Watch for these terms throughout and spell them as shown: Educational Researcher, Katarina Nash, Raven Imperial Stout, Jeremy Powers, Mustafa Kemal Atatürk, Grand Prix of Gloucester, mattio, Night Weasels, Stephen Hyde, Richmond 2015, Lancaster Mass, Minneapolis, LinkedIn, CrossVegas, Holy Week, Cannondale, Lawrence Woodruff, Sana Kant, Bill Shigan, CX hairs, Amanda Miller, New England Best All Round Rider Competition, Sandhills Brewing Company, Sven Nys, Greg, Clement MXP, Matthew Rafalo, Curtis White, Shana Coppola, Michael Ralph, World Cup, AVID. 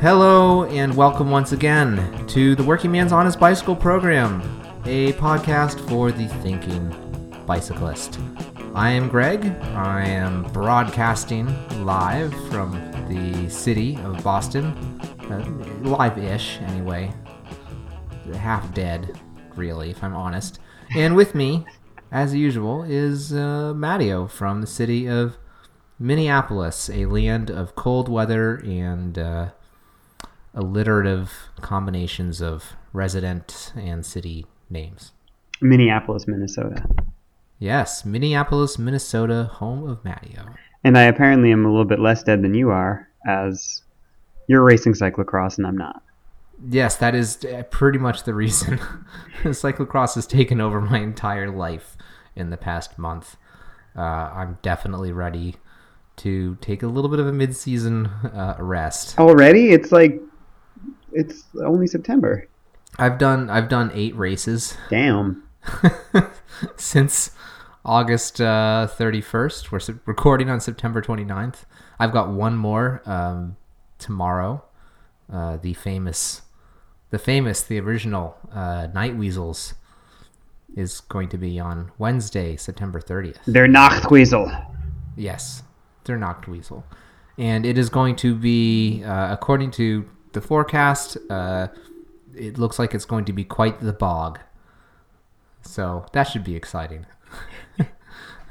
Hello and welcome once again to the Working Man's Honest Bicycle Program, a podcast for the thinking bicyclist. I am Greg. I am broadcasting live from the city of Boston. Live-ish, anyway. Half dead, really, if I'm honest. And with me, as usual, is Mattio from the city of Minneapolis, a land of cold weather and alliterative combinations of resident and city names. Minneapolis, Minnesota. Yes, Minneapolis, Minnesota, home of Mattio. And I apparently am a little bit less dead than you are, as you're racing cyclocross and I'm not. Yes, that is pretty much the reason. Cyclocross has taken over my entire life in the past month. I'm definitely ready to take a little bit of a mid-season rest. Already? It's only September. I've done 8 races. Damn. Since August 31st. We're recording on September 29th. I've got one more tomorrow. The original Night Weasels is going to be on Wednesday, September 30th. They're Nacht Weasel. Yes, they're Nacht Weasel. And it is going to be, according to the forecast, it looks like it's going to be quite the bog. So that should be exciting.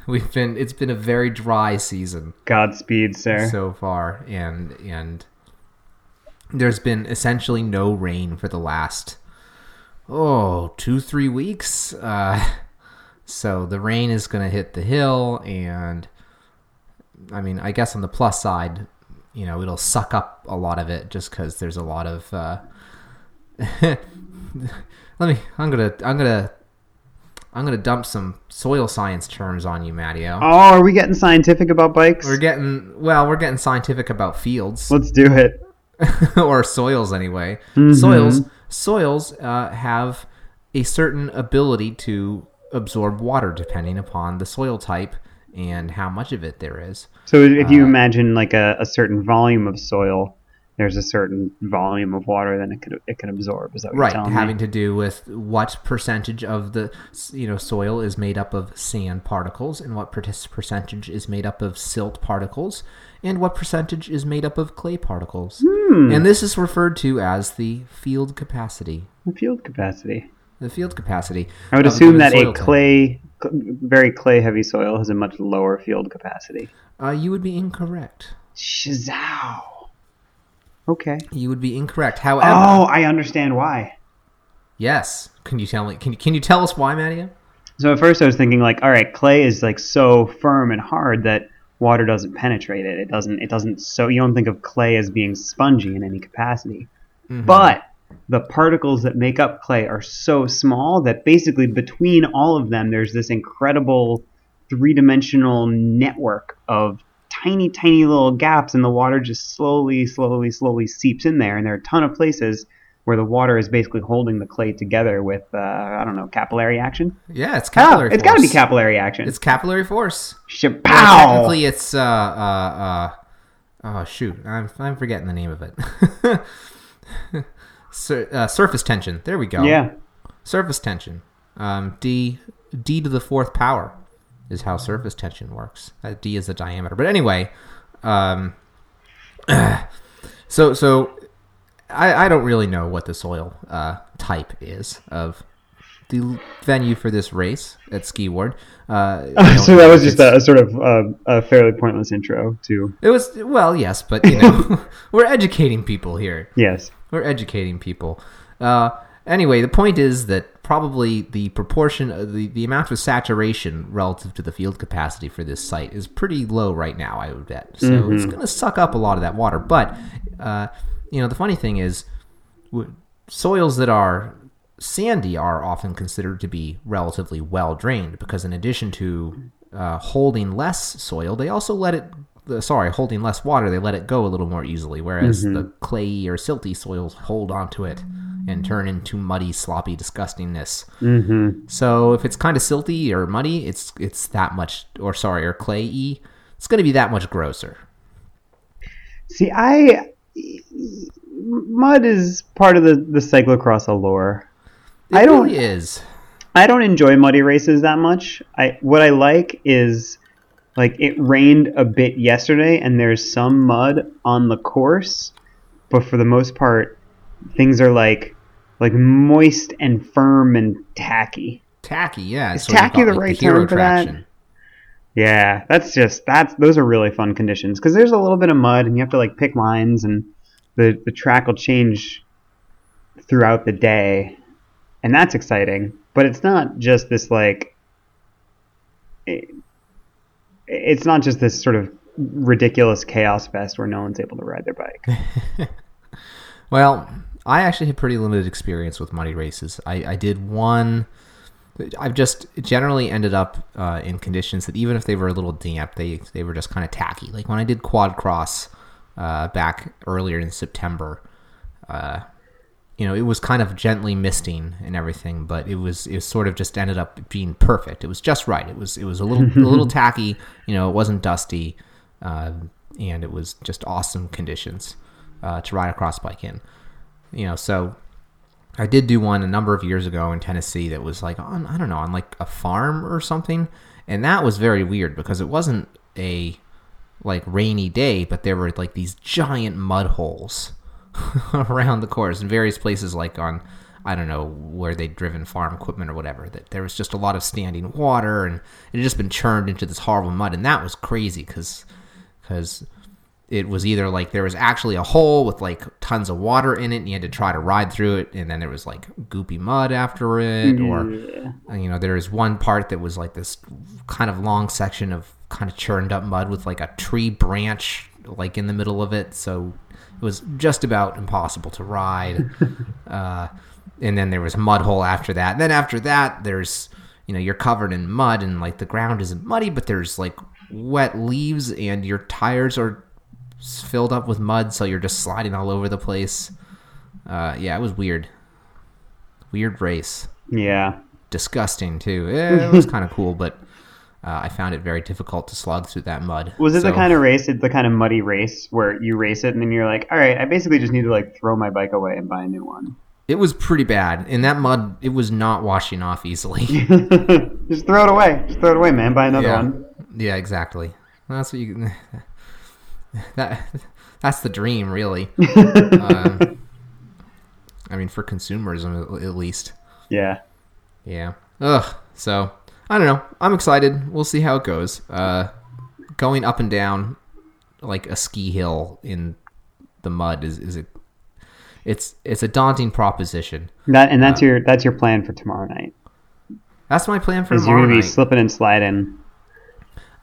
It's been a very dry season. Godspeed, sir. So far, and there's been essentially no rain for the last 2-3 weeks. So the rain is going to hit the hill, and I mean, I guess on the plus side, you know, it'll suck up a lot of it just because there's a lot of. I'm gonna dump some soil science terms on you, Mattio. Oh, are we getting scientific about bikes? We're getting scientific about fields. Let's do it. Or soils, anyway. Mm-hmm. Soils have a certain ability to absorb water, depending upon the soil type and how much of it there is. So if you imagine like a certain volume of soil, there's a certain volume of water that it can absorb. Is that what you're telling me? Right, having to do with what percentage of the soil is made up of sand particles, and what percentage is made up of silt particles, and what percentage is made up of clay particles. And this is referred to as the field capacity. I would assume that a very clay-heavy soil has a much lower field capacity. You would be incorrect. Shazow. Okay. You would be incorrect. However, I understand why. Yes. Can you tell me? Can you tell us why, Mattio? So at first I was thinking like, all right, clay is like so firm and hard that water doesn't penetrate it. It doesn't. So you don't think of clay as being spongy in any capacity. Mm-hmm. But the particles that make up clay are so small that basically between all of them, there's this incredible three-dimensional network of tiny, tiny little gaps, and the water just slowly, slowly, slowly seeps in there. And there are a ton of places where the water is basically holding the clay together with, capillary action. Yeah, it's capillary force. It's got to be capillary action. It's capillary force. Shapow! Well, technically, it's, I'm forgetting the name of it. Surface tension. There we go. Yeah. Surface tension. D to the 4th power is how surface tension works. D is the diameter. But anyway, I don't really know what the soil type is of the venue for this race at Ski Ward. So that was just a fairly pointless intro to... It was, well, yes, but, we're educating people here. Yes. We're educating people. Anyway, the point is that probably the proportion, the amount of saturation relative to the field capacity for this site is pretty low right now, I would bet. So It's going to suck up a lot of that water. But, the funny thing is soils that are sandy are often considered to be relatively well drained because in addition to holding less soil, they also holding less water, they let it go a little more easily, whereas the clayey or silty soils hold onto it and turn into muddy, sloppy disgustingness. Mm-hmm. So if it's kind of silty or muddy, it's that much, or clayey, it's going to be that much grosser. See, mud is part of the cyclocross allure. I don't enjoy muddy races that much. What I like is, like, it rained a bit yesterday and there's some mud on the course, but for the most part, things are like moist and firm and tacky. Tacky, yeah. Is tacky the right term for that? Yeah, those are really fun conditions because there's a little bit of mud and you have to like pick lines, and the track will change throughout the day, and that's exciting. But it's not just this like, it's not just this sort of ridiculous chaos fest where no one's able to ride their bike. Well, I actually had pretty limited experience with muddy races. I did one. I've just generally ended up in conditions that even if they were a little damp, they were just kind of tacky. Like when I did quad cross back earlier in September, it was kind of gently misting and everything, but it sort of just ended up being perfect. It was just right. It was a little tacky. It wasn't dusty, and it was just awesome conditions to ride a cross bike in. So. I did do one a number of years ago in Tennessee that was like on like a farm or something. And that was very weird because it wasn't a like rainy day, but there were like these giant mud holes around the course in various places, like on, I don't know, where they'd driven farm equipment or whatever, that there was just a lot of standing water and it had just been churned into this horrible mud. And that was crazy because it was either like there was actually a hole with like tons of water in it and you had to try to ride through it, and then there was like goopy mud after it, or there was one part that was like this kind of long section of kind of churned up mud with like a tree branch like in the middle of it, so it was just about impossible to ride. And then there was mud hole after that, and then after that there's you're covered in mud and like the ground isn't muddy, but there's like wet leaves and your tires are filled up with mud, so you're just sliding all over the place. It was weird race. Yeah, disgusting too. It was kind of cool, but I found it very difficult to slog through that mud. Was it the kind of muddy race where you race it and then you're like, all right, I basically just need to like throw my bike away and buy a new one? It was pretty bad, and that mud, it was not washing off easily. Just throw it away. Just throw it away, man. Buy another one. Yeah, exactly. That's what you. That's the dream, really. I mean, for consumerism, at least. Yeah. Ugh. So I don't know. I'm excited. We'll see how it goes. Going up and down like a ski hill in the mud is a daunting proposition. That's your plan for tomorrow night. That's my plan for tomorrow night. You're gonna be slipping and sliding.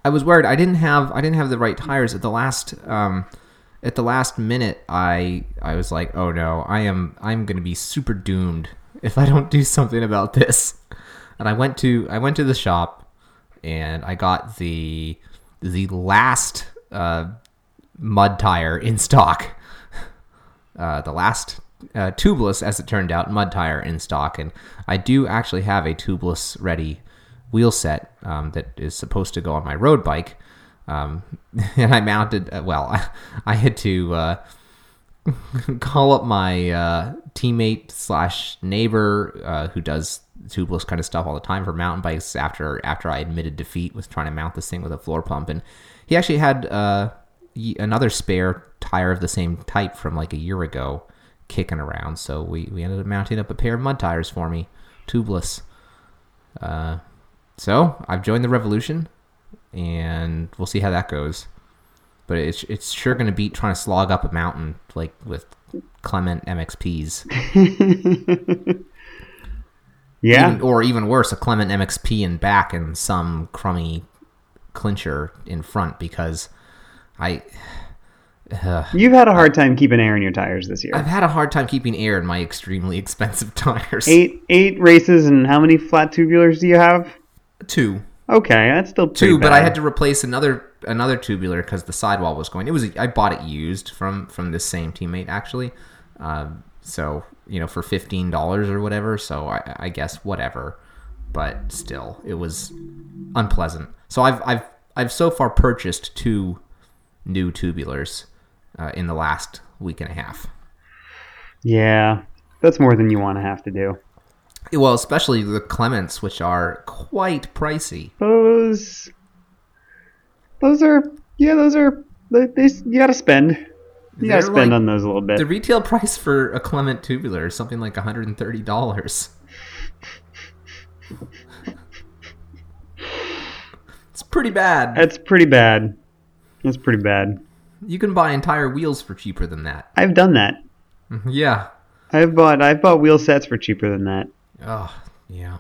I was worried. I didn't have the right tires at the last minute. I was like, oh no, I'm gonna be super doomed if I don't do something about this. And I went to the shop and I got the last mud tire in stock, the last tubeless, as it turned out, mud tire in stock, and I do actually have a tubeless ready wheel set that is supposed to go on my road bike, and I mounted. I had to call up my teammate / neighbor who does tubeless kind of stuff all the time for mountain bikes. After I admitted defeat with trying to mount this thing with a floor pump, and he actually had another spare tire of the same type from like a year ago kicking around. So we ended up mounting up a pair of mud tires for me, tubeless. So I've joined the revolution, and we'll see how that goes. But it's sure going to beat trying to slog up a mountain like with Clement MXPs. Yeah, or even worse, a Clement MXP in back and some crummy clincher in front, because I. You've had a hard time keeping air in your tires this year. I've had a hard time keeping air in my extremely expensive tires. Eight races, and how many flat tubulars do you have? 2. Okay, that's still two, bad. But I had to replace another tubular because the sidewall was going. I bought it used from this same teammate actually, for $15 or whatever. So I guess whatever, but still it was unpleasant. So I've so far purchased 2 new tubulars in the last week and a half. Yeah, that's more than you want to have to do. Well, especially the Clements, which are quite pricey. Those are, you got to spend. You got to spend on those a little bit. The retail price for a Clement tubular is something like $130. It's pretty bad. That's pretty bad. You can buy entire wheels for cheaper than that. I've done that. Yeah. I've bought wheel sets for cheaper than that. Oh, yeah.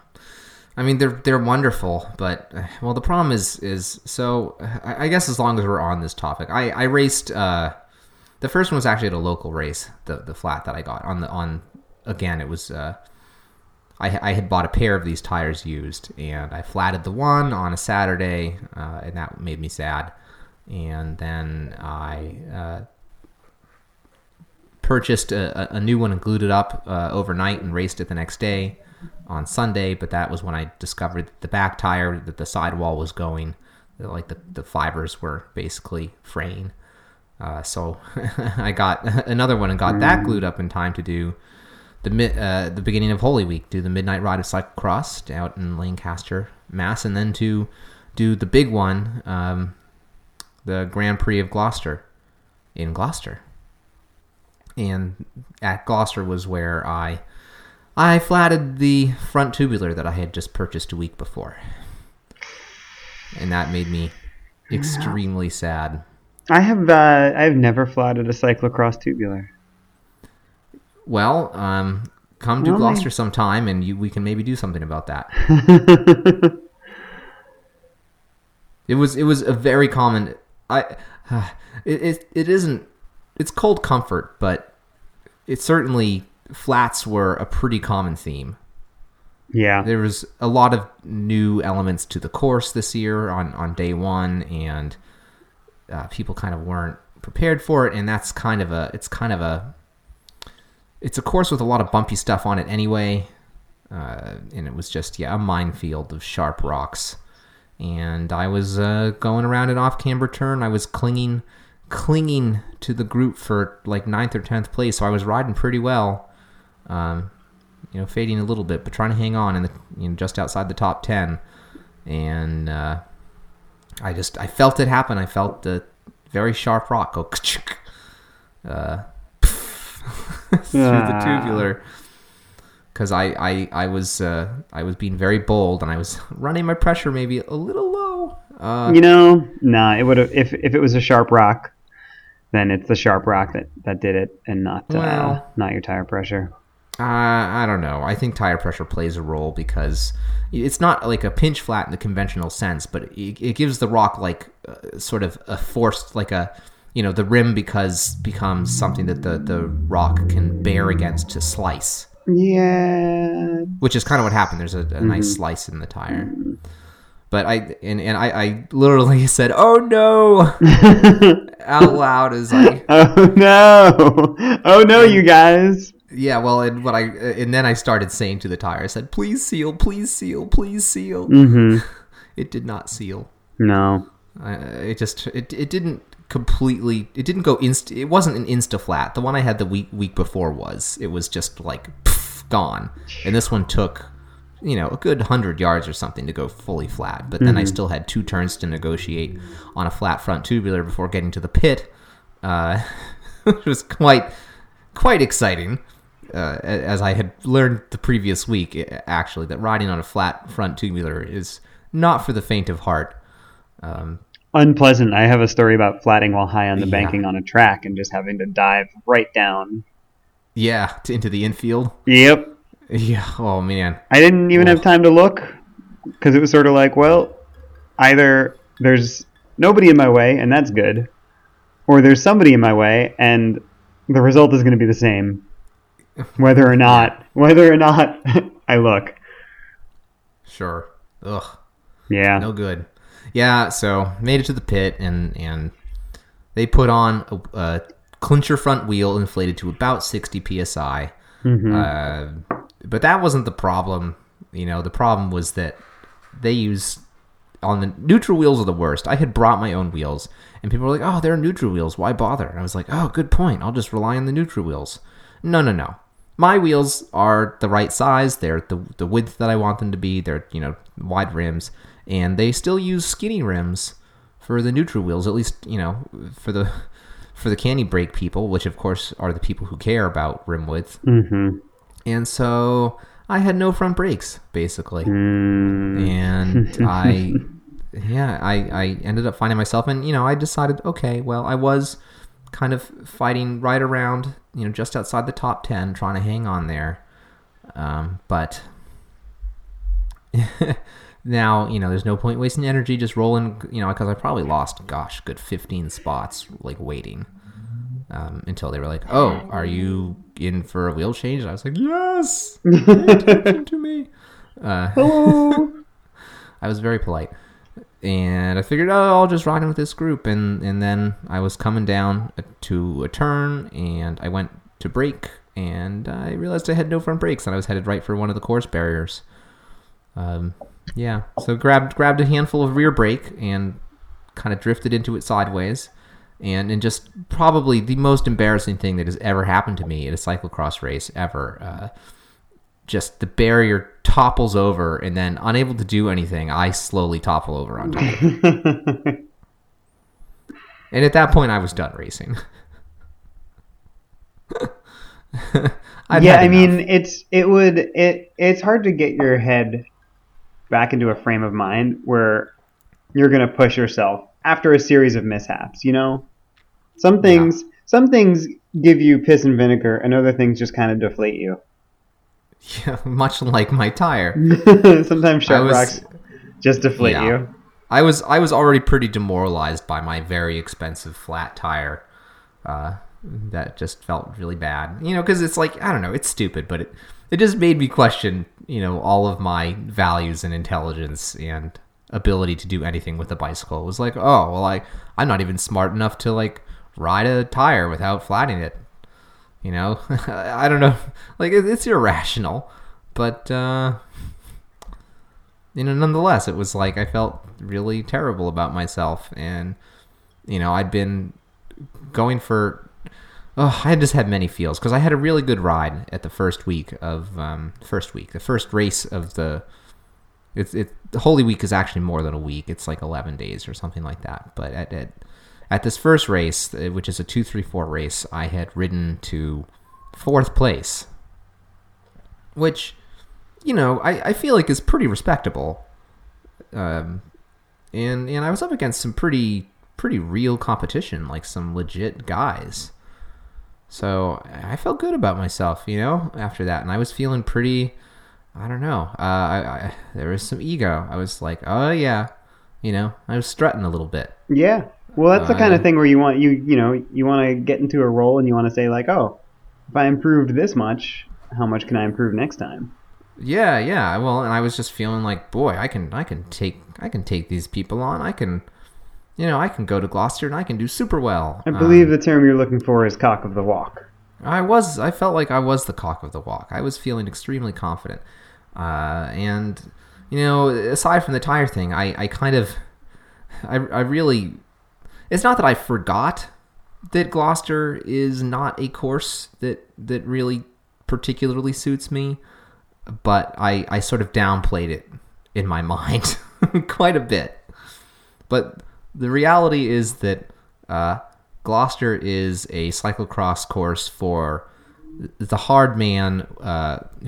I mean, they're wonderful, but, well, the problem is, I guess as long as we're on this topic, I raced, the first one was actually at a local race, the flat that I got I had bought a pair of these tires used, and I flatted the one on a Saturday, and that made me sad. And then I purchased a new one and glued it up overnight and raced it the next day on Sunday. But that was when I discovered the back tire, that the sidewall was going, like the fibers were basically fraying. So I got another one and got that glued up in time to do the beginning of Holy Week, do the Midnight Ride of Cyclocross out in Lancaster, Mass, and then to do the big one, the Grand Prix of Gloucester in Gloucester. And at Gloucester was where I flatted the front tubular that I had just purchased a week before. And that made me extremely sad. I've never flatted a cyclocross tubular. Well, come to Gloucester sometime, and we can maybe do something about that. It was a very common. It isn't. It's cold comfort, but it certainly flats were a pretty common theme. Yeah, there was a lot of new elements to the course this year on day one, and people kind of weren't prepared for it, and that's kind of It's a course with a lot of bumpy stuff on it anyway, and it was just, a minefield of sharp rocks. And I was going around an off-camber turn. I was clinging to the group for like 9th or 10th place, so I was riding pretty well, fading a little bit, but trying to hang on in the, just outside the top 10. And I felt it happen. I felt the very sharp rock go ka-chuk, through the tubular, because I was being very bold, and I was running my pressure maybe a little low. It would have if it was a sharp rock, then it's the sharp rock that did it, and not your tire pressure. I don't know. I think tire pressure plays a role, because it's not like a pinch flat in the conventional sense, but it gives the rock like sort of a force, like a. The rim becomes something that the rock can bear against to slice. Yeah. Which is kind of what happened. There's a nice slice in the tire. But I literally said, "Oh no!" out loud as I. Oh no! Oh no, you guys. Yeah. Well, and then I started saying to the tire, I said, "Please seal! Please seal! Please seal!" Mm-hmm. It did not seal. No. It wasn't an insta flat. The one I had the week before was just like poof, gone, and this one took a good 100 yards or something to go fully flat. But then I still had two turns to negotiate on a flat front tubular before getting to the pit, which was quite exciting. As I had learned the previous week, actually, that riding on a flat front tubular is not for the faint of heart. Unpleasant. I have a story about flatting while high on the banking on a track and just having to dive right down. Yeah, into the infield. Yep. Yeah. Oh man. I didn't even have time to look, because it was sort of like, well, either there's nobody in my way and that's good, or there's somebody in my way and the result is going to be the same, whether or not I look. Sure. Ugh. Yeah. No good. Yeah, so made it to the pit, and they put on a clincher front wheel inflated to about 60 psi. Mm-hmm. But that wasn't the problem. The problem was that they use on the neutral wheels are the worst. I had brought my own wheels, and people were like, "Oh, they're neutral wheels. Why bother?" And I was like, "Oh, good point. I'll just rely on the neutral wheels." No. My wheels are the right size. They're the width that I want them to be. They're, wide rims. And they still use skinny rims for the neutral wheels, at least, for the canny brake people, which, of course, are the people who care about rim width. Mm-hmm. And so I had no front brakes, basically. Mm. And I ended up finding myself, and, I decided, okay, well, I was kind of fighting right around, just outside the top 10, trying to hang on there. But now, there's no point wasting energy just rolling, because I probably lost, good 15 spots, waiting until they were like, oh, are you in for a wheel change? And I was like, yes! Attention to me. Hello! I was very polite. And I figured, I'll just ride in with this group. And then I was coming down to a turn, and I went to brake, and I realized I had no front brakes, and I was headed right for one of the course barriers. So grabbed a handful of rear brake and kind of drifted into it sideways. And just probably the most embarrassing thing that has ever happened to me at a cyclocross race ever, just the barrier topples over, and then, unable to do anything, I slowly topple over on top. And at that point, I was done racing. It's hard to get your head back into a frame of mind where you're going to push yourself after a series of mishaps. Some things give you piss and vinegar, and other things just kind of deflate you. Yeah, much like my tire. Sometimes sharp rocks just deflate you. I was already pretty demoralized by my very expensive flat tire. That just felt really bad. Because it's like, I don't know, it's stupid, but it just made me question, all of my values and intelligence and ability to do anything with a bicycle. It was like, oh, well, I'm not even smart enough to, ride a tire without flattening it. I don't know. It's irrational, but nonetheless, it was I felt really terrible about myself, and I'd been going for. I just had many feels because I had a really good ride at the the first race of the. The Holy Week is actually more than a week. It's 11 days or something like that, but at this first race, which is a 2-3-4 race, I had ridden to 4th place, which, I feel like is pretty respectable. And I was up against some pretty real competition, some legit guys. So I felt good about myself, after that. And I was feeling pretty, I don't know, there was some ego. I was like, oh yeah, I was strutting a little bit. Yeah. Well, that's the kind of thing where you want you want to get into a role, and you want to say oh, if I improved this much, how much can I improve next time? Yeah. Well, and I was just feeling boy, I can take these people on. I can go to Gloucester and I can do super well. I believe the term you're looking for is cock of the walk. I felt like I was the cock of the walk. I was feeling extremely confident, and aside from the tire thing, I really. It's not that I forgot that Gloucester is not a course that really particularly suits me, but I sort of downplayed it in my mind quite a bit. But the reality is that Gloucester is a cyclocross course for the hard man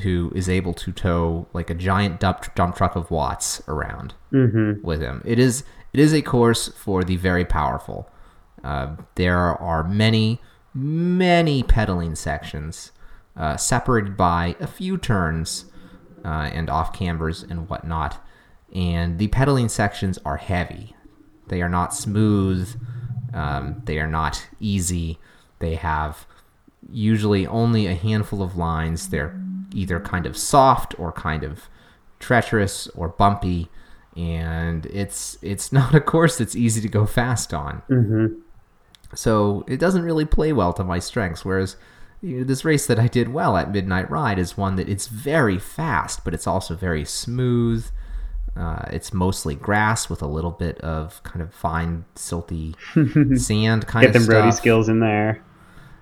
who is able to tow a giant dump truck of watts around with him. It is a course for the very powerful. There are many, many pedaling sections separated by a few turns and off cambers and whatnot. And the pedaling sections are heavy. They are not smooth. They are not easy. They have usually only a handful of lines. They're either kind of soft or kind of treacherous or bumpy. And it's not a course that's easy to go fast on. So it doesn't really play well to my strengths, whereas this race that I did well at, Midnight Ride, is one that it's very fast, but it's also very smooth. It's mostly grass with a little bit of kind of fine, silty sand kind of stuff. Get them Brody skills in there.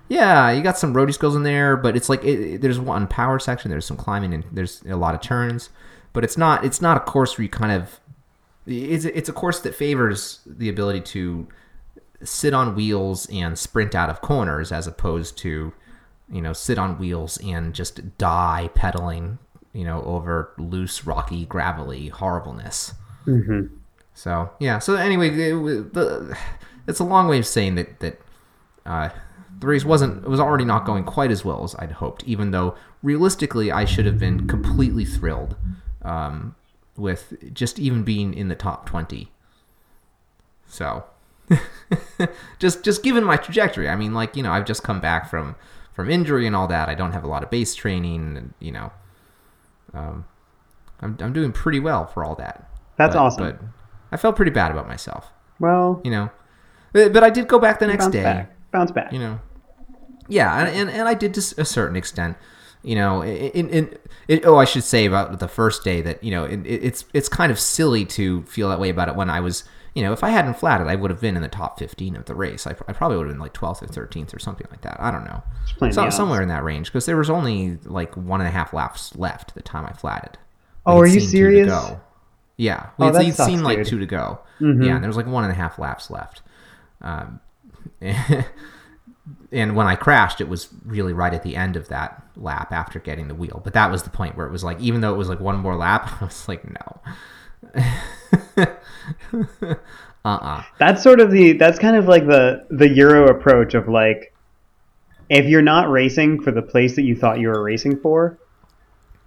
Yeah, you got some roadie skills in there, but it's like there's one power section, there's some climbing, and there's a lot of turns. But it's not a course where you kind of it's a course that favors the ability to sit on wheels and sprint out of corners as opposed to, you know, sit on wheels and just die pedaling, you know, over loose, rocky, gravelly horribleness. Mm-hmm. So, yeah. So anyway, it's a long way of saying that the race was already not going quite as well as I'd hoped, even though realistically I should have been completely thrilled with just even being in the top 20. So just given my trajectory, I mean, like, you know, I've just come back from injury and all that. I don't have a lot of base training, and, you know, I'm doing pretty well for all that. That's awesome. But I felt pretty bad about myself. Well, you know, but I did go back the next day. Bounce back. You know, yeah, and I did to a certain extent. You know, I should say about the first day that, you know, it's kind of silly to feel that way about it when I was, you know, if I hadn't flatted, I would have been in the top 15 of the race. I probably would have been like 12th or 13th or something like that. I don't know. Somewhere in that range, because there was only like 1.5 laps left the time I flatted. Oh, are you serious? Yeah. You'd seen like 2 to go. Mm-hmm. Yeah, and there was like 1.5 laps left. And when I crashed, it was really right at the end of that lap after getting the wheel. But that was the point where it was like, even though it was like one more lap, I was like, no. That's kind of like the Euro approach of like, if you're not racing for the place that you thought you were racing for,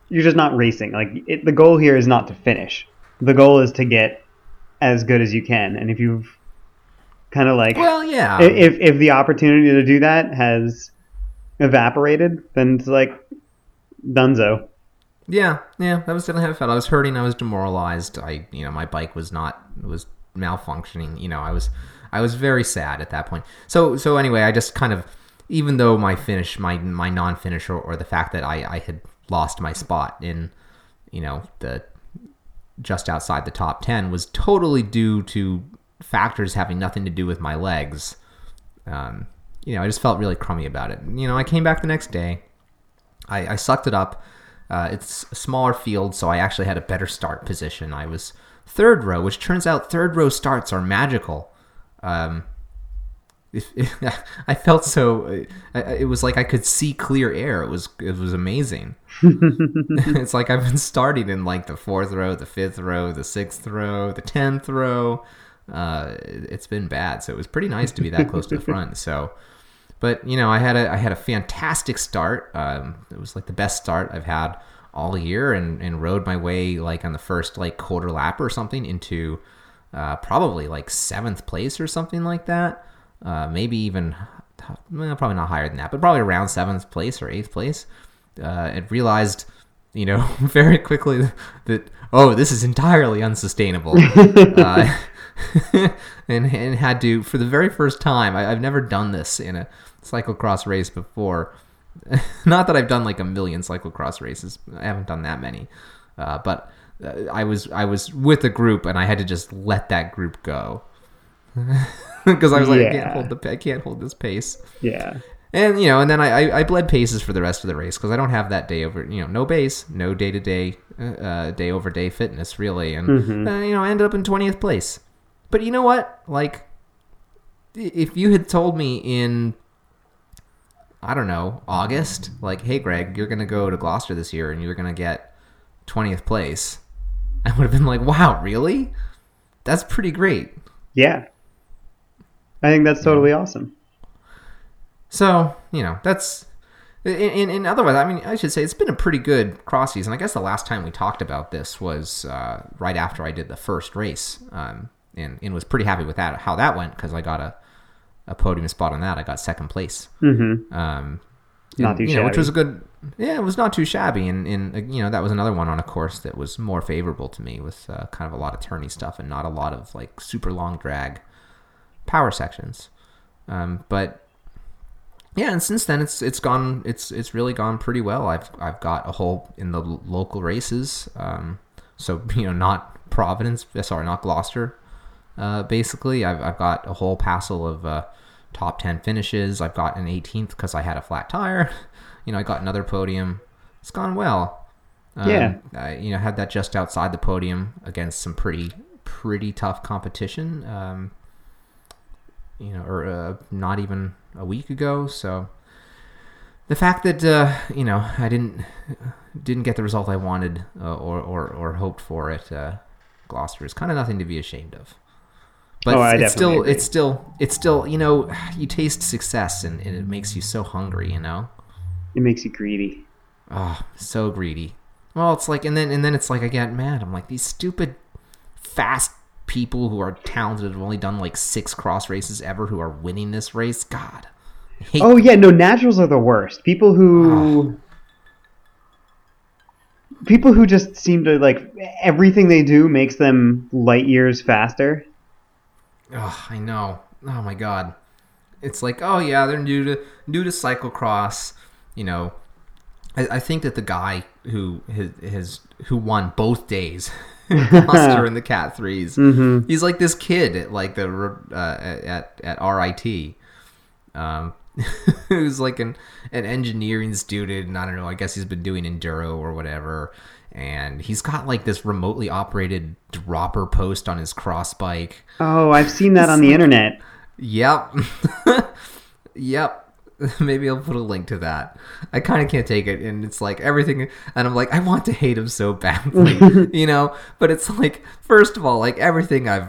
you're just not racing. Like the goal here is not to finish. The goal is to get as good as you can. And if you've kind of like, well, yeah, if the opportunity to do that has evaporated, then it's like dunzo. Yeah, that was definitely how I felt. I was hurting. I was demoralized. My bike was malfunctioning. You know, I was very sad at that point. So anyway, I just kind of, even though my finish, my non-finish, or the fact that I had lost my spot in, you know, the just outside the top 10 was totally due to factors having nothing to do with my legs. You know, I just felt really crummy about it. You know, I came back the next day. I sucked it up. It's a smaller field, so I actually had a better start position. I was third row, which turns out third row starts are magical. I felt so... It was like I could see clear air. It was amazing. It's like I've been starting in like the fourth row, the fifth row, the sixth row, the 10th row. It's been bad, so it was pretty nice to be that close to the front. So, but you know, I had a fantastic start. It was like the best start I've had all year, and rode my way like on the first like quarter lap or something into probably like 7th place or something like that. Maybe even probably not higher than that, but probably around 7th place or 8th place. And realized, you know, very quickly that this is entirely unsustainable. And had to, for the very first time, I've never done this in a cyclocross race before. Not that I've done like a million cyclocross races. I haven't done that many, but I was with a group, and I had to just let that group go because I was like, I can't hold this pace. Yeah, and you know, and then I bled paces for the rest of the race because I don't have that day over. You know, no base, no day over day fitness really, and you know, I ended up in 20th place. But you know what? Like, if you had told me in, I don't know, August, like, hey, Greg, you're going to go to Gloucester this year and you're going to get 20th place, I would have been like, wow, really? That's pretty great. Yeah. I think that's totally awesome. So, you know, that's... And otherwise, I mean, I should say it's been a pretty good cross season. I guess the last time we talked about this was right after I did the first race. And was pretty happy with that, how that went, because I got a podium spot on that. I got 2nd place. Mm-hmm. Not too shabby. Which was a good... Yeah, it was not too shabby. And you know, that was another one on a course that was more favorable to me with kind of a lot of turny stuff and not a lot of, like, super long drag power sections. But, yeah, and since then, it's really gone pretty well. I've got a hole in the local races. So, you know, not Providence... Sorry, not Gloucester... basically, I've got a whole passel of top 10 finishes. I've got an 18th because I had a flat tire. You know, I got another podium. It's gone well. I, you know, had that just outside the podium against some pretty tough competition. You know, or not even a week ago. So the fact that you know, I didn't get the result I wanted or hoped for at Gloucester is kind of nothing to be ashamed of. But it's still you know, you taste success and it makes you so hungry. You know, it makes you greedy. Oh, so greedy. Well, it's like, and then it's like I get mad. I'm like, these stupid fast people who are talented have only done like 6 cross races ever who are winning this race. God. Oh yeah, no, naturals are the worst. People who just seem to like everything they do makes them light years faster. Oh, I know. Oh my God. It's like, oh yeah, they're new to cyclocross, you know. I think that the guy who won both days in Gloucester in the Cat 3s, mm-hmm. he's like this kid at like the at RIT, who's like an engineering student, and I don't know, I guess he's been doing enduro or whatever, and he's got like this remotely operated dropper post on his cross bike. Oh, I've seen that on the internet. Yep. Yep. Maybe I'll put a link to that. I kind of can't take it, and it's like everything, and I'm like, I want to hate him so badly, you know. But it's like, first of all, like everything I've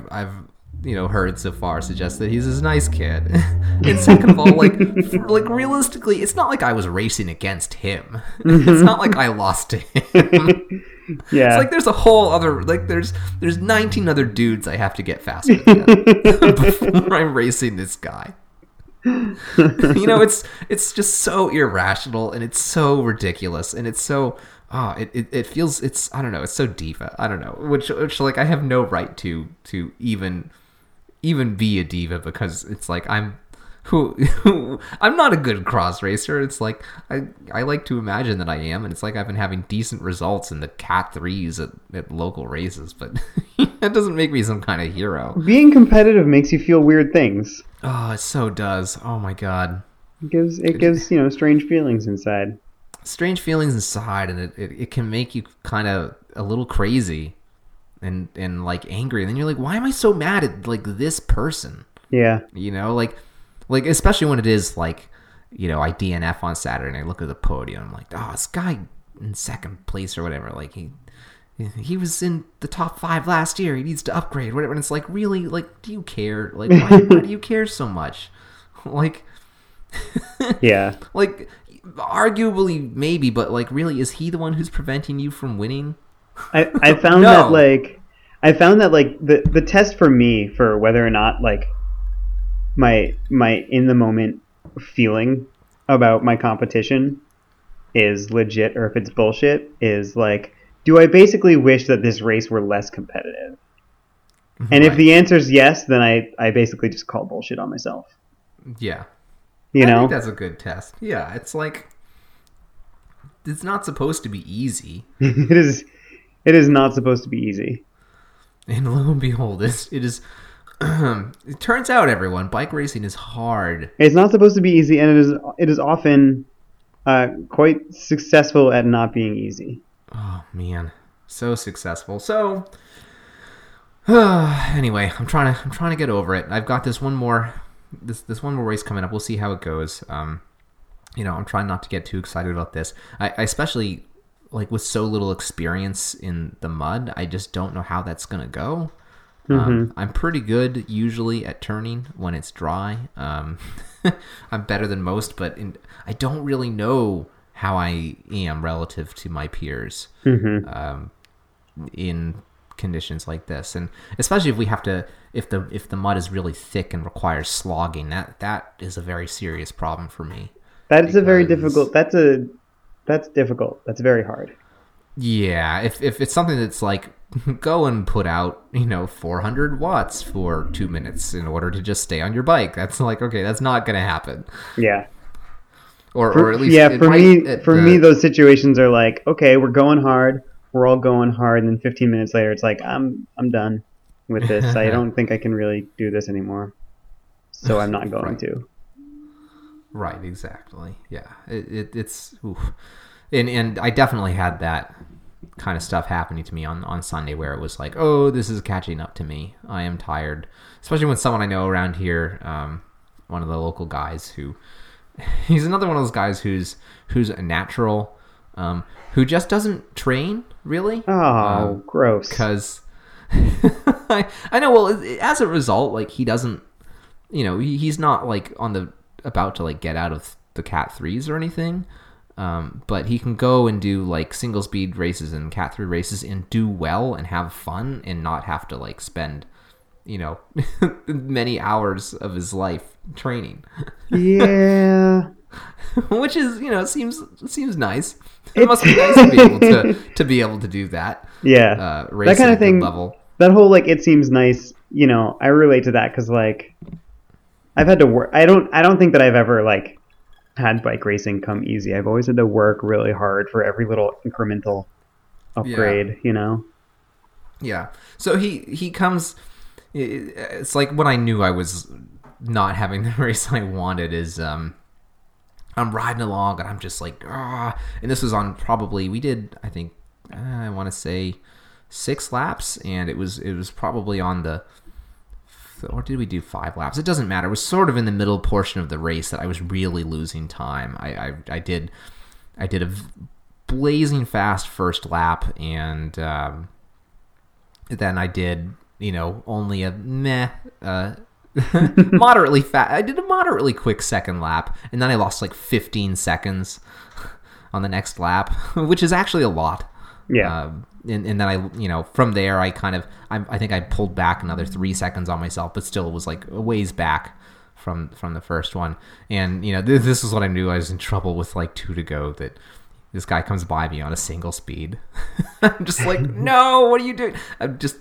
you know heard so far suggests that he's this nice kid, and second of all, like like realistically, it's not like I was racing against him. It's not like I lost to him. Yeah, it's like there's a whole other, like there's 19 other dudes I have to get faster than before I'm racing this guy. You know, it's just so irrational, and it's so ridiculous, and it's so it feels, it's, I don't know, it's so diva, I don't know, which like I have no right to even be a diva, because it's like I'm not a good cross racer. It's like I like to imagine that I am, and it's like I've been having decent results in the Cat 3s at local races, but that doesn't make me some kind of hero. Being competitive makes you feel weird things. Oh, it so does. Oh my God. It gives you know, strange feelings inside. Strange feelings inside, and it can make you kind of a little crazy and like angry, and then you're like, why am I so mad at like this person? Yeah. You know, like especially when it is like, you know, I DNF on Saturday and I look at the podium, I'm like, oh, this guy in second place or whatever, like he was in the top 5 last year, he needs to upgrade, whatever. And it's like, really, like, do you care? Like, why do you care so much? Like, yeah, like arguably maybe, but like, really, is he the one who's preventing you from winning? I found no. that like, I found that like the test for me for whether or not like my in the moment feeling about my competition is legit or if it's bullshit is like, do I basically wish that this race were less competitive? Right. And if the answer is yes, then I basically just call bullshit on myself. Yeah. You know? I think that's a good test. Yeah, it's like, it's not supposed to be easy. It is not supposed to be easy. And lo and behold, it is it turns out, everyone, bike racing is hard. It's not supposed to be easy, and it is often quite successful at not being easy. Oh man, so successful. So anyway, I'm trying to get over it. I've got this one more race coming up. We'll see how it goes. You know, I'm trying not to get too excited about this. I especially like with so little experience in the mud, I just don't know how that's gonna go. I'm pretty good usually at turning when it's dry. I'm better than most, but I don't really know how I am relative to my peers in conditions like this, and especially if we have to, if the mud is really thick and requires slogging, that is a very serious problem for me. That's a very difficult. That's difficult. That's very hard. Yeah, if it's something that's like, go and put out, you know, 400 watts for 2 minutes in order to just stay on your bike. That's like, okay, that's not going to happen. Yeah. Or at least for me those situations are like, okay, we're going hard, we're all going hard, and then 15 minutes later it's like, I'm done with this. I don't think I can really do this anymore, so I'm not going to. Right, exactly. Yeah, it's oof. And I definitely had that kind of stuff happening to me on Sunday, where it was like, oh, this is catching up to me. I am tired, especially when someone I know around here, one of the local guys who, he's another one of those guys who's a natural, who just doesn't train really. Oh, gross. Because I know. Well, as a result, like he doesn't, you know, he's not like about to like get out of the Cat 3s or anything. But he can go and do like single speed races and Cat 3 races and do well and have fun and not have to like spend, you know, many hours of his life training. Yeah. Which is, you know, seems nice. It must be nice to be able to be able to do that. Yeah. Race that kind of thing. Level. That whole like it seems nice. You know, I relate to that because like I've had to work. I don't think that I've ever like had bike racing come easy. I've always had to work really hard for every little incremental upgrade, yeah. You know? Yeah. So he comes, it's like when I knew I was not having the race I wanted is, I'm riding along and I'm just like, ah, and this was on probably, we did, I think, I want to say 6 laps, and it was probably on the, or did we do 5 laps? It doesn't matter. It was sort of in the middle portion of the race that I was really losing time. I did a blazing fast first lap, and then I did, you know, only a moderately fast. I did a moderately quick second lap, and then I lost like 15 seconds on the next lap, which is actually a lot. Yeah. And then I, you know, from there I kind of, I think I pulled back another 3 seconds on myself, but still was like a ways back from the first one. And, you know, this is what I knew I was in trouble with, like 2 to go, that this guy comes by me on a single speed. I'm just like, no, what are you doing? I'm just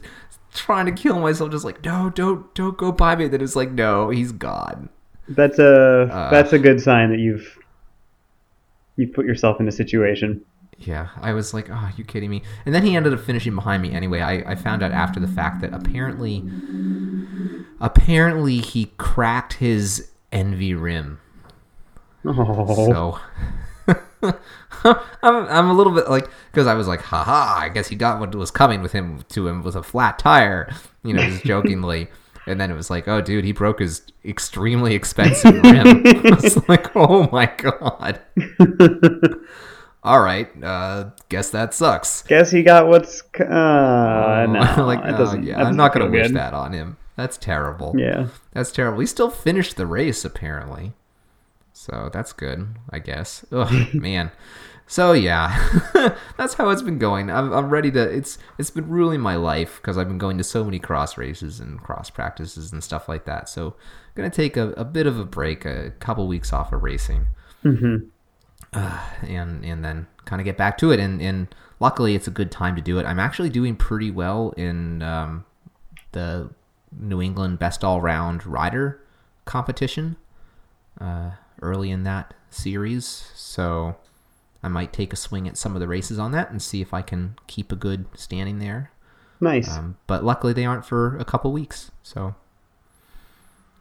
trying to kill myself. Just like, no, don't go by me. Then it's like, no, he's gone. That's a good sign that you've put yourself in a situation. Yeah, I was like, oh, are you kidding me? And then he ended up finishing behind me anyway. I found out after the fact that apparently he cracked his Envy rim. Oh. So I'm a little bit like, because I was like, haha, I guess he got what was coming with him to him with a flat tire, you know, just jokingly. And then it was like, oh, dude, he broke his extremely expensive rim. I was like, oh, my God. All right, guess that sucks. Guess he got what's... no, like, it doesn't, yeah, I'm not going to wish that on him. That's terrible. Yeah. That's terrible. He still finished the race, apparently. So that's good, I guess. Ugh, man. So, yeah. That's how it's been going. I'm ready to... It's been ruling my life because I've been going to so many cross races and cross practices and stuff like that. So I'm going to take a bit of a break, a couple weeks off of racing. Mm-hmm. And then kind of get back to it, and luckily it's a good time to do it. I'm actually doing pretty well in the New England Best All Round Rider Competition early in that series, so I might take a swing at some of the races on that and see if I can keep a good standing there. Nice. But luckily they aren't for a couple weeks, so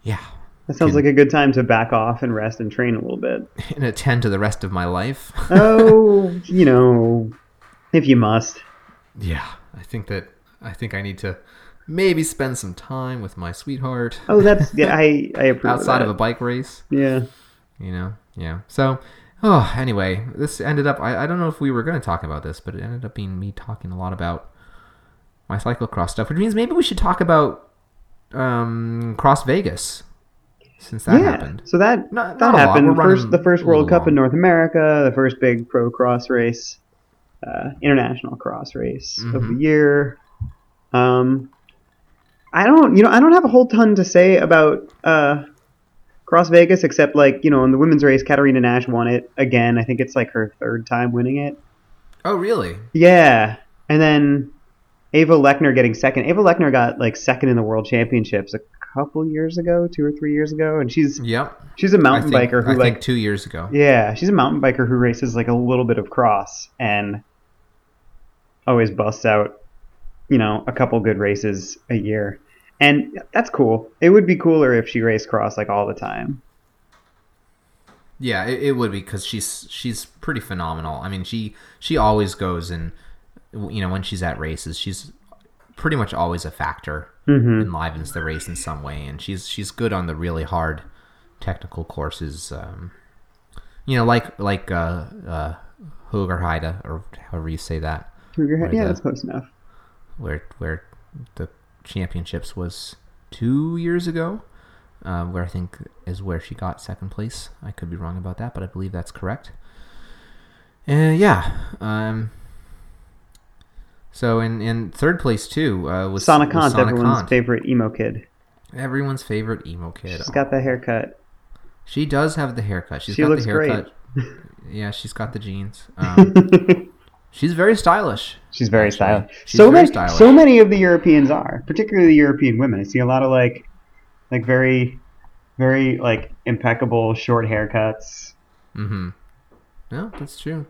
yeah. That sounds like a good time to back off and rest and train a little bit. And attend to the rest of my life. Oh, you know, if you must. Yeah, I think I need to maybe spend some time with my sweetheart. Oh, that's, yeah, I approve outside of a bike race. Yeah. You know, yeah. So, oh, anyway, this ended up, I don't know if we were going to talk about this, but it ended up being me talking a lot about my cyclocross stuff, which means maybe we should talk about CrossVegas. Since that happened. So that happened. The first World Cup in North America, the first big pro cross race, international cross race of the year. I don't have a whole ton to say about CrossVegas, except like, you know, in the women's race, Katarina Nash won it again. I think it's like her third time winning it. Oh, really? Yeah. And then Ava Lechner getting second. Ava Lechner got like second in the World Championships couple years ago, 2 or 3 years ago, and she's a mountain biker who I think 2 years ago. Yeah, she's a mountain biker who races like a little bit of cross and always busts out, you know, a couple good races a year, and that's cool. It would be cooler if she raced cross like all the time. Yeah, it would be, because she's pretty phenomenal. I mean, she always goes, and you know, when she's at races, she's pretty much always a factor, mm-hmm. enlivens the race in some way, and she's good on the really hard technical courses. You know, like Hoogerheide, or however you say that. Hoogerheide, yeah, that's close enough. Where the championships was 2 years ago, where I think is where she got second place. I could be wrong about that, but I believe that's correct. And so in third place too was Sana Kant, everyone's favorite emo kid. Everyone's favorite emo kid. She's got the haircut. She does have the haircut. She got looks the haircut. Great. Yeah, she's got the jeans. She's very stylish. She's very stylish. So many of the Europeans are, particularly the European women. I see a lot of like very, very like impeccable short haircuts. Mm-hmm. No, that's true.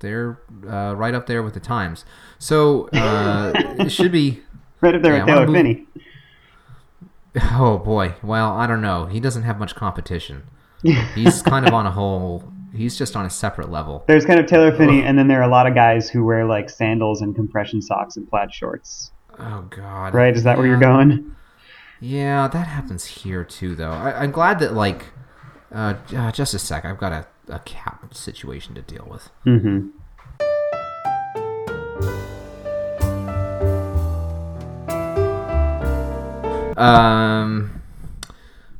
They're right up there with the times. So it should be right up there with Taylor Finney. Oh boy. Well, I don't know. He doesn't have much competition. He's kind of on a whole. He's just on a separate level. There's kind of Taylor Finney, and then there are a lot of guys who wear like sandals and compression socks and plaid shorts. Oh God! Right? Is that where you're going? Yeah, that happens here too, though. I'm glad that like, just a sec. I've got a cap situation to deal with. Mm-hmm.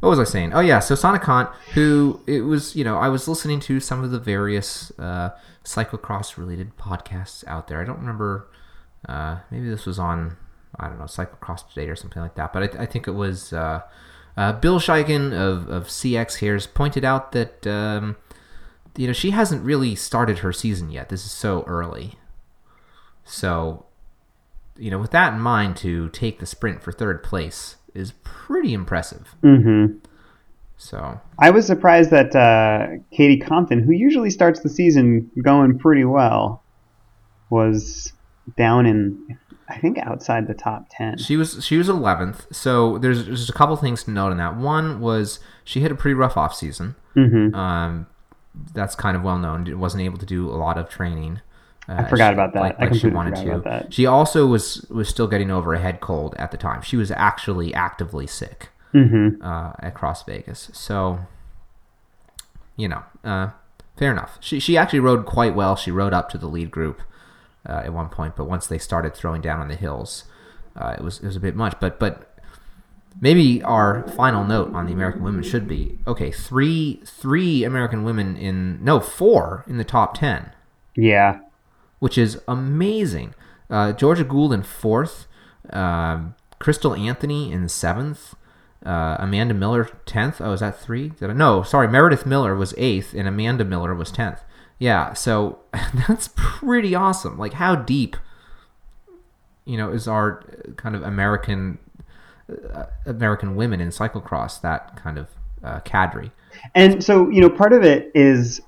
What was I saying? Oh yeah, so Sana Kant, who it was, you know, I was listening to some of the various cyclocross related podcasts out there. I don't remember, maybe this was on, I don't know, Cyclocross Today or something like that. But I think it was Bill Shigan of CX Hairs pointed out that you know, she hasn't really started her season yet. This is so early. So, you know, with that in mind, to take the sprint for third place is pretty impressive. Mm-hmm. So I was surprised that Katie Compton, who usually starts the season going pretty well, was down in, I think, outside the top 10. She was 11th. So there's just a couple things to note on that. One was she had a pretty rough off season. Mm-hmm. That's kind of well known. Wasn't able to do a lot of training. I forgot about that. Like I completely forgot about that. She also was still getting over a head cold at the time. She was actually actively sick, mm-hmm. At CrossVegas. So, you know, fair enough. She actually rode quite well. She rode up to the lead group at one point, but once they started throwing down on the hills, it was a bit much. But maybe our final note on the American women should be, okay, three American women four in the top 10. Yeah. Which is amazing. Georgia Gould in fourth, Crystal Anthony in seventh, Amanda Miller 10th. Oh, is that three? Meredith Miller was eighth, and Amanda Miller was 10th. Yeah, so that's pretty awesome. Like, how deep, you know, is our kind of American women in cyclocross, that kind of cadre? And so, you know, part of it is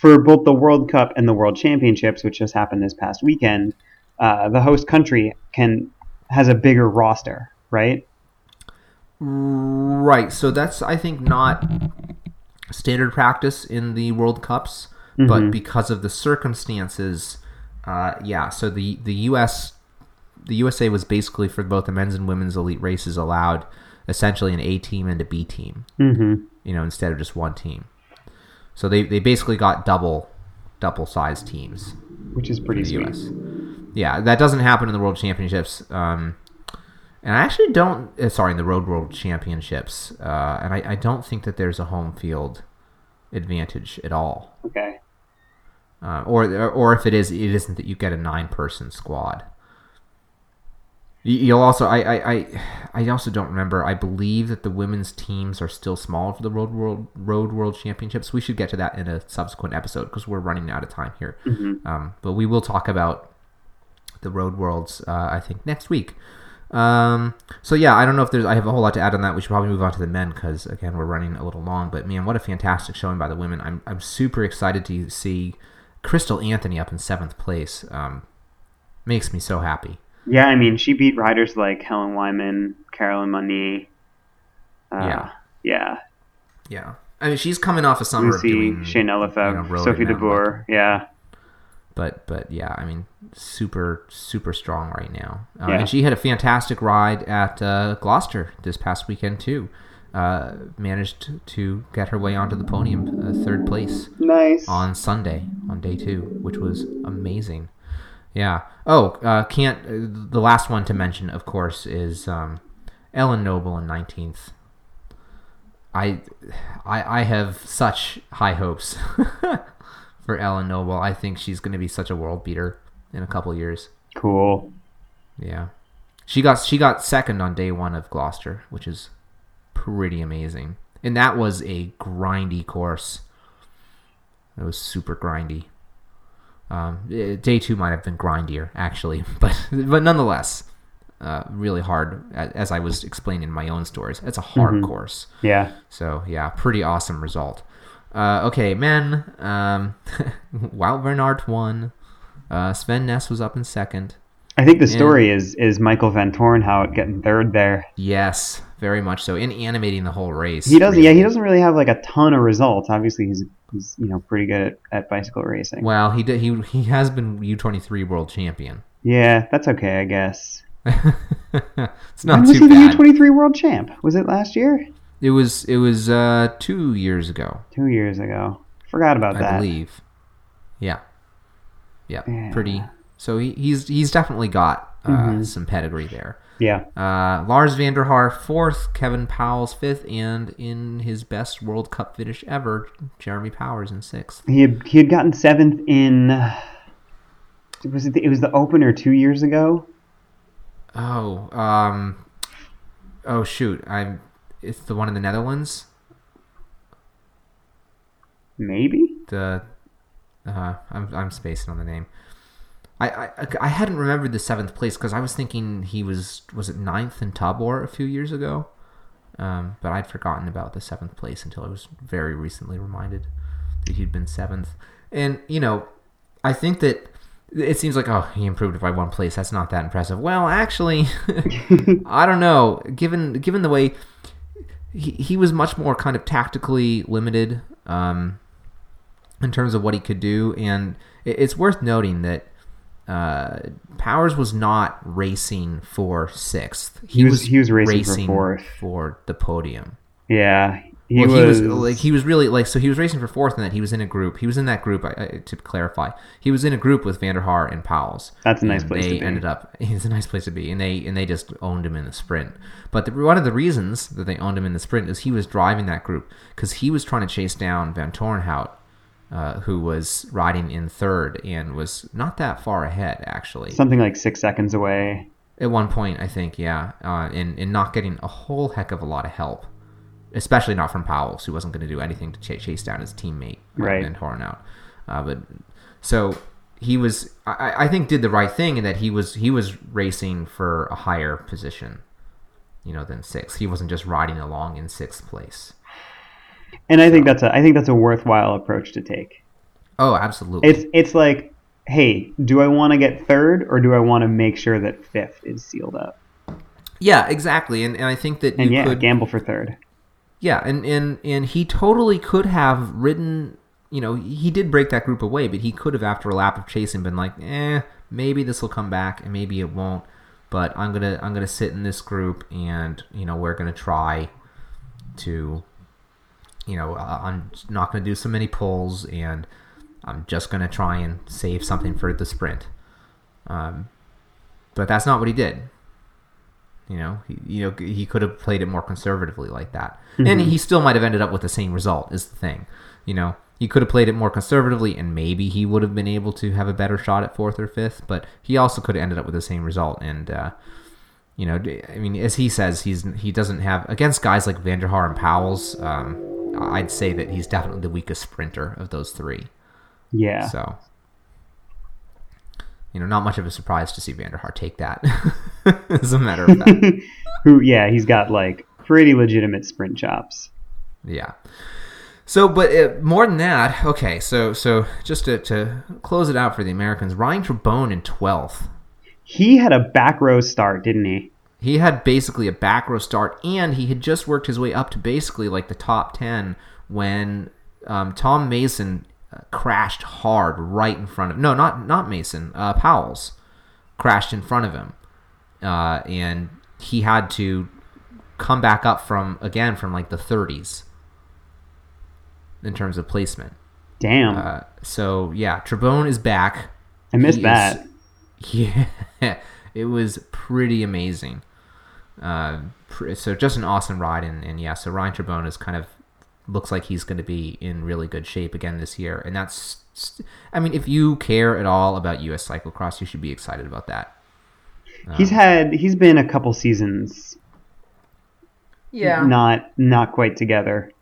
for both the World Cup and the World Championships, which just happened this past weekend, the host country has a bigger roster, right? Right. So that's, I think, not standard practice in the World Cups, mm-hmm. but because of the circumstances, yeah. So the USA was basically, for both the men's and women's elite races, allowed essentially an A team and a B team, mm-hmm. you know, instead of just one team. So they basically got double size teams, which is pretty sweet. US. Yeah, that doesn't happen in the World Championships, and I actually don't. Sorry, in the Road World Championships, and I don't think that there's a home field advantage at all. Okay. Or if it is, it isn't that you get a 9-person squad. You'll also, I also don't remember. I believe that the women's teams are still small for the Road World Championships. We should get to that in a subsequent episode because we're running out of time here. Mm-hmm. But we will talk about the Road Worlds, I think, next week. So yeah, I don't know if I have a whole lot to add on that. We should probably move on to the men because, again, we're running a little long. But man, what a fantastic showing by the women! I'm super excited to see Crystal Anthony up in 7th place. Makes me so happy. Yeah, I mean, she beat riders like Helen Wyman, Carolyn Monee. Yeah. I mean, she's coming off a summer Lucy, of doing Shane Elefab, Sophie DeBoer, yeah. But yeah, I mean, super strong right now. Yeah. And she had a fantastic ride at Gloucester this past weekend too. Managed to get her way onto the podium, third place. Nice. On Sunday, on day two, which was amazing. Yeah. Oh, the last one to mention, of course, is Ellen Noble in 19th. I have such high hopes for Ellen Noble. I think she's going to be such a world beater in a couple years. Cool. Yeah. She got second on day one of Gloucester, which is pretty amazing. And that was a grindy course. It was super grindy. Day two might have been grindier, actually, but nonetheless, really hard, as I was explaining in my own stories. It's a hard course. Yeah. So yeah, pretty awesome result. Okay, men. Wout van Aert won. Sven Ness was up in second. I think the story is Michael van Tornhout getting third there. Yes, very much so. In animating the whole race. He doesn't. Really. Yeah, he doesn't really have like a ton of results. Obviously, he's pretty good at bicycle racing. Well, he has been U23 world champion. Yeah, that's okay, I guess. It's not too bad. When was he the U23 world champ? Was it last year? It was 2 years ago. 2 years ago. Forgot about that. I believe. Yeah. Yeah. Pretty. So he's definitely got some pedigree there. Yeah. Lars van der Haar, fourth. Kevin Powell, fifth. And in his best World Cup finish ever, Jeremy Powers in sixth. He had gotten seventh in... It was the opener 2 years ago? Oh. Shoot. It's the one in the Netherlands? Maybe? I'm spacing on the name. I hadn't remembered the seventh place because I was thinking he was it ninth in Tabor a few years ago, but I'd forgotten about the seventh place until I was very recently reminded that he'd been seventh. And I think that it seems like, oh, he improved by one place. That's not that impressive. Well, actually, I don't know. Given the way he was much more kind of tactically limited in terms of what he could do, and it's worth noting that. Powers was not racing for sixth. He was racing for fourth, for the podium. Yeah, he was racing for fourth, and that he was in a group. He was in that group. To clarify, he was in a group with van der Haar and Powell's. That's a nice place to be. It's a nice place to be, and they just owned him in the sprint. But one of the reasons that they owned him in the sprint is he was driving that group because he was trying to chase down Van Tornhout. Who was riding in third and was not that far ahead, actually. Something like 6 seconds away. At one point, I think, yeah. And not getting a whole heck of a lot of help, especially not from Powell's, who wasn't going to do anything to chase down his teammate. Right. And Horn out. So he was, I think, did the right thing in that he was racing for a higher position, than sixth. He wasn't just riding along in sixth place. And I think that's a worthwhile approach to take. Oh, absolutely. It's like, hey, do I want to get third or do I want to make sure that fifth is sealed up? Yeah, exactly. And I think that you could gamble for third. Yeah, and he totally could have ridden, he did break that group away, but he could have, after a lap of chasing, been like, maybe this will come back and maybe it won't, but I'm gonna sit in this group and we're gonna try to. I'm not going to do so many pulls, and I'm just going to try and save something for the sprint. But that's not what he did. He could have played it more conservatively like that, and he still might have ended up with the same result. Is the thing, he could have played it more conservatively, and maybe he would have been able to have a better shot at fourth or fifth. But he also could have ended up with the same result, and. As he says, he doesn't have... Against guys like van der Haar and Powell's, I'd say that he's definitely the weakest sprinter of those three. Yeah. So, not much of a surprise to see van der Haar take that, as a matter of fact. He's got, pretty legitimate sprint chops. Yeah. So, but more than that, okay, so just to close it out for the Americans, Ryan Trebon in 12th. He had a back row start, didn't he? He had basically a back row start, and he had just worked his way up to basically the top 10 when Tom Mason crashed hard right in front of... No, not Mason. Powell's crashed in front of him. And he had to come back up from like the 30s in terms of placement. Damn. So, yeah, Trebon is back. I missed that. Yeah, it was pretty amazing. So just an awesome ride. And yeah, so Ryan Trebon is kind of... looks like he's going to be in really good shape again this year. And that's... I mean, if you care at all about U.S. cyclocross, you should be excited about that. He's been a couple seasons... Yeah. Not quite together.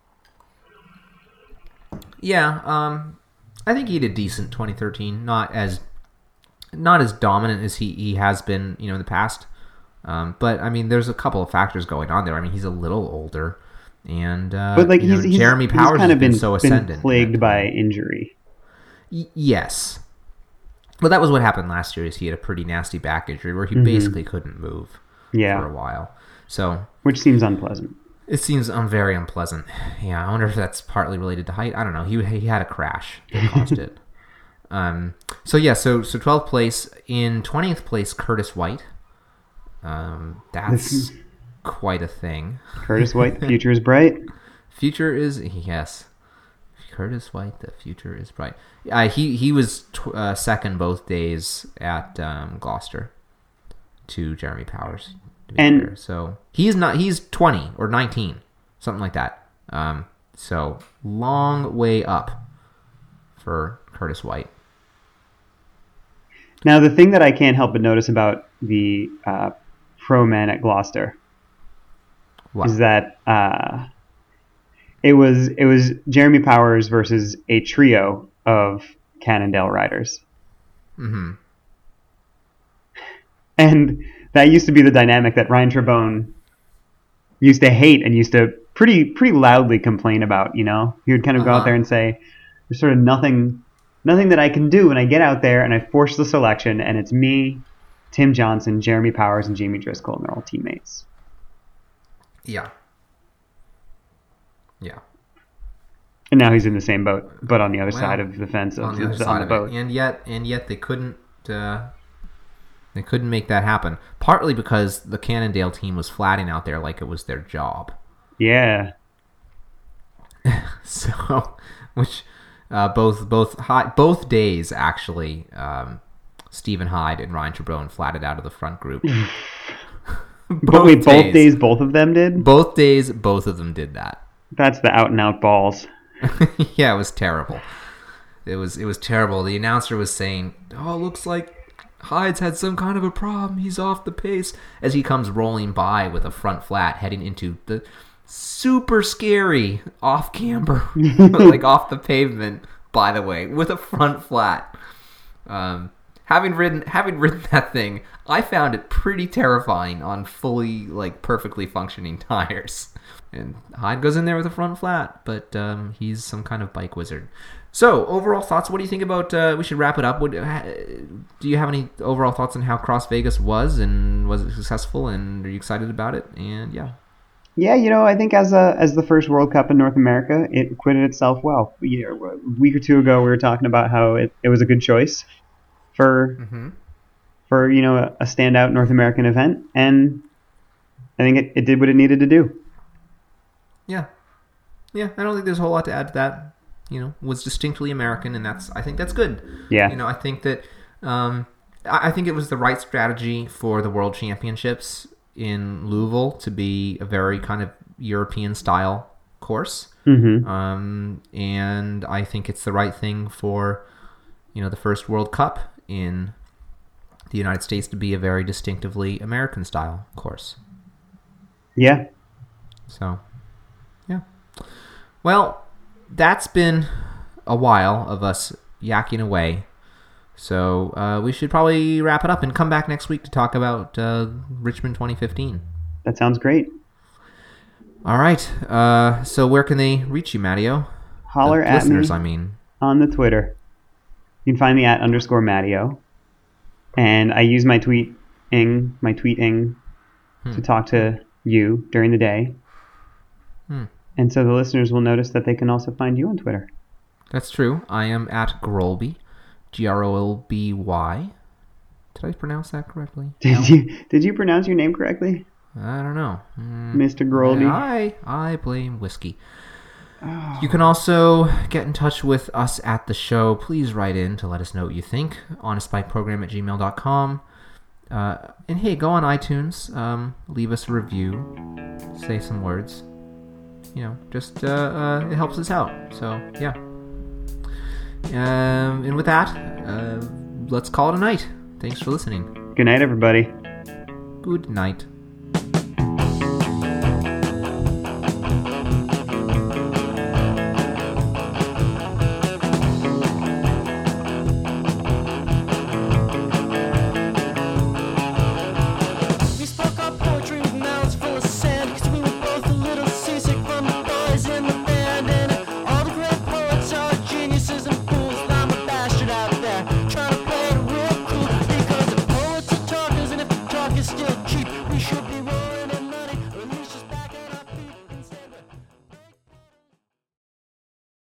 Yeah, I think he did decent 2013, not as dominant as he has been, in the past. But I mean, there's a couple of factors going on there. I mean, he's a little older, and Jeremy Powers has been so ascendant, been plagued by injury. Yes, well, that was what happened last year. Is he had a pretty nasty back injury where he basically couldn't move for a while. So, which seems unpleasant. It seems very unpleasant. Yeah, I wonder if that's partly related to height. I don't know. He had a crash that caused it. So 12th place. In 20th place, Curtis White. That's quite a thing. Curtis White, the future is bright. Yes. Curtis White, the future is bright. He was second both days at Gloucester to Jeremy Powers. And so he's 20 or 19, something like that. So long way up for Curtis White. Now, the thing that I can't help but notice about the pro men at Gloucester is that it was Jeremy Powers versus a trio of Cannondale riders. Mm-hmm. And that used to be the dynamic that Ryan Trebon used to hate and used to pretty loudly complain about, He would kind of go out there and say, there's sort of nothing that I can do when I get out there and I force the selection, and it's me, Tim Johnson, Jeremy Powers, and Jamie Driscoll, and they're all teammates. Yeah. Yeah. And now he's in the same boat, but on the other side of the fence. On the other side of the boat. And yet they couldn't... They couldn't make that happen, partly because the Cannondale team was flatting out there like it was their job. Yeah. So, which both days, actually, Stephen Hyde and Ryan Trebon flatted out of the front group. Both days, both of them did? Both days, both of them did that. That's the out-and-out balls. Yeah, it was terrible. It was terrible. The announcer was saying, oh, looks like Hyde's had some kind of a problem. He's off the pace as he comes rolling by with a front flat heading into the super scary off camber, like off the pavement, by the way, with a front flat. Having ridden that thing, I found it pretty terrifying on fully, like, perfectly functioning tires. And Hyde goes in there with a front flat, but he's some kind of bike wizard. So, overall thoughts, what do you think about, we should wrap it up. Do you have any overall thoughts on how CrossVegas was, and was it successful, and are you excited about it? And yeah. Yeah, I think as the first World Cup in North America, it acquitted itself well. A week or two ago, we were talking about how it was a good choice for, a standout North American event, and I think it did what it needed to do. Yeah. Yeah, I don't think there's a whole lot to add to that. Was distinctly American, and I think that's good. Yeah. I think that I think it was the right strategy for the World Championships in Louisville to be a very kind of European style course. Mm-hmm. And I think it's the right thing for the first World Cup in the United States to be a very distinctively American style course. Yeah. So, yeah. Well, that's been a while of us yakking away, so we should probably wrap it up and come back next week to talk about Richmond 2015. That sounds great. All right. So where can they reach you, Mattio? Holler at listeners, me. I mean, on the Twitter, you can find me at _Mattio, and I use my tweeting to talk to you during the day. And so the listeners will notice that they can also find you on Twitter. That's true. I am at Grolby, Grolby. Did I pronounce that correctly? Did you pronounce your name correctly? I don't know. Mr. Grolby. I blame whiskey. Oh. You can also get in touch with us at the show. Please write in to let us know what you think. honestbikeprogram@gmail.com. And hey, go on iTunes. Leave us a review. Say some words. You know, just it helps us out. So, yeah. And with that, let's call it a night. Thanks for listening. Good night, everybody. Good night. Still cheap. We should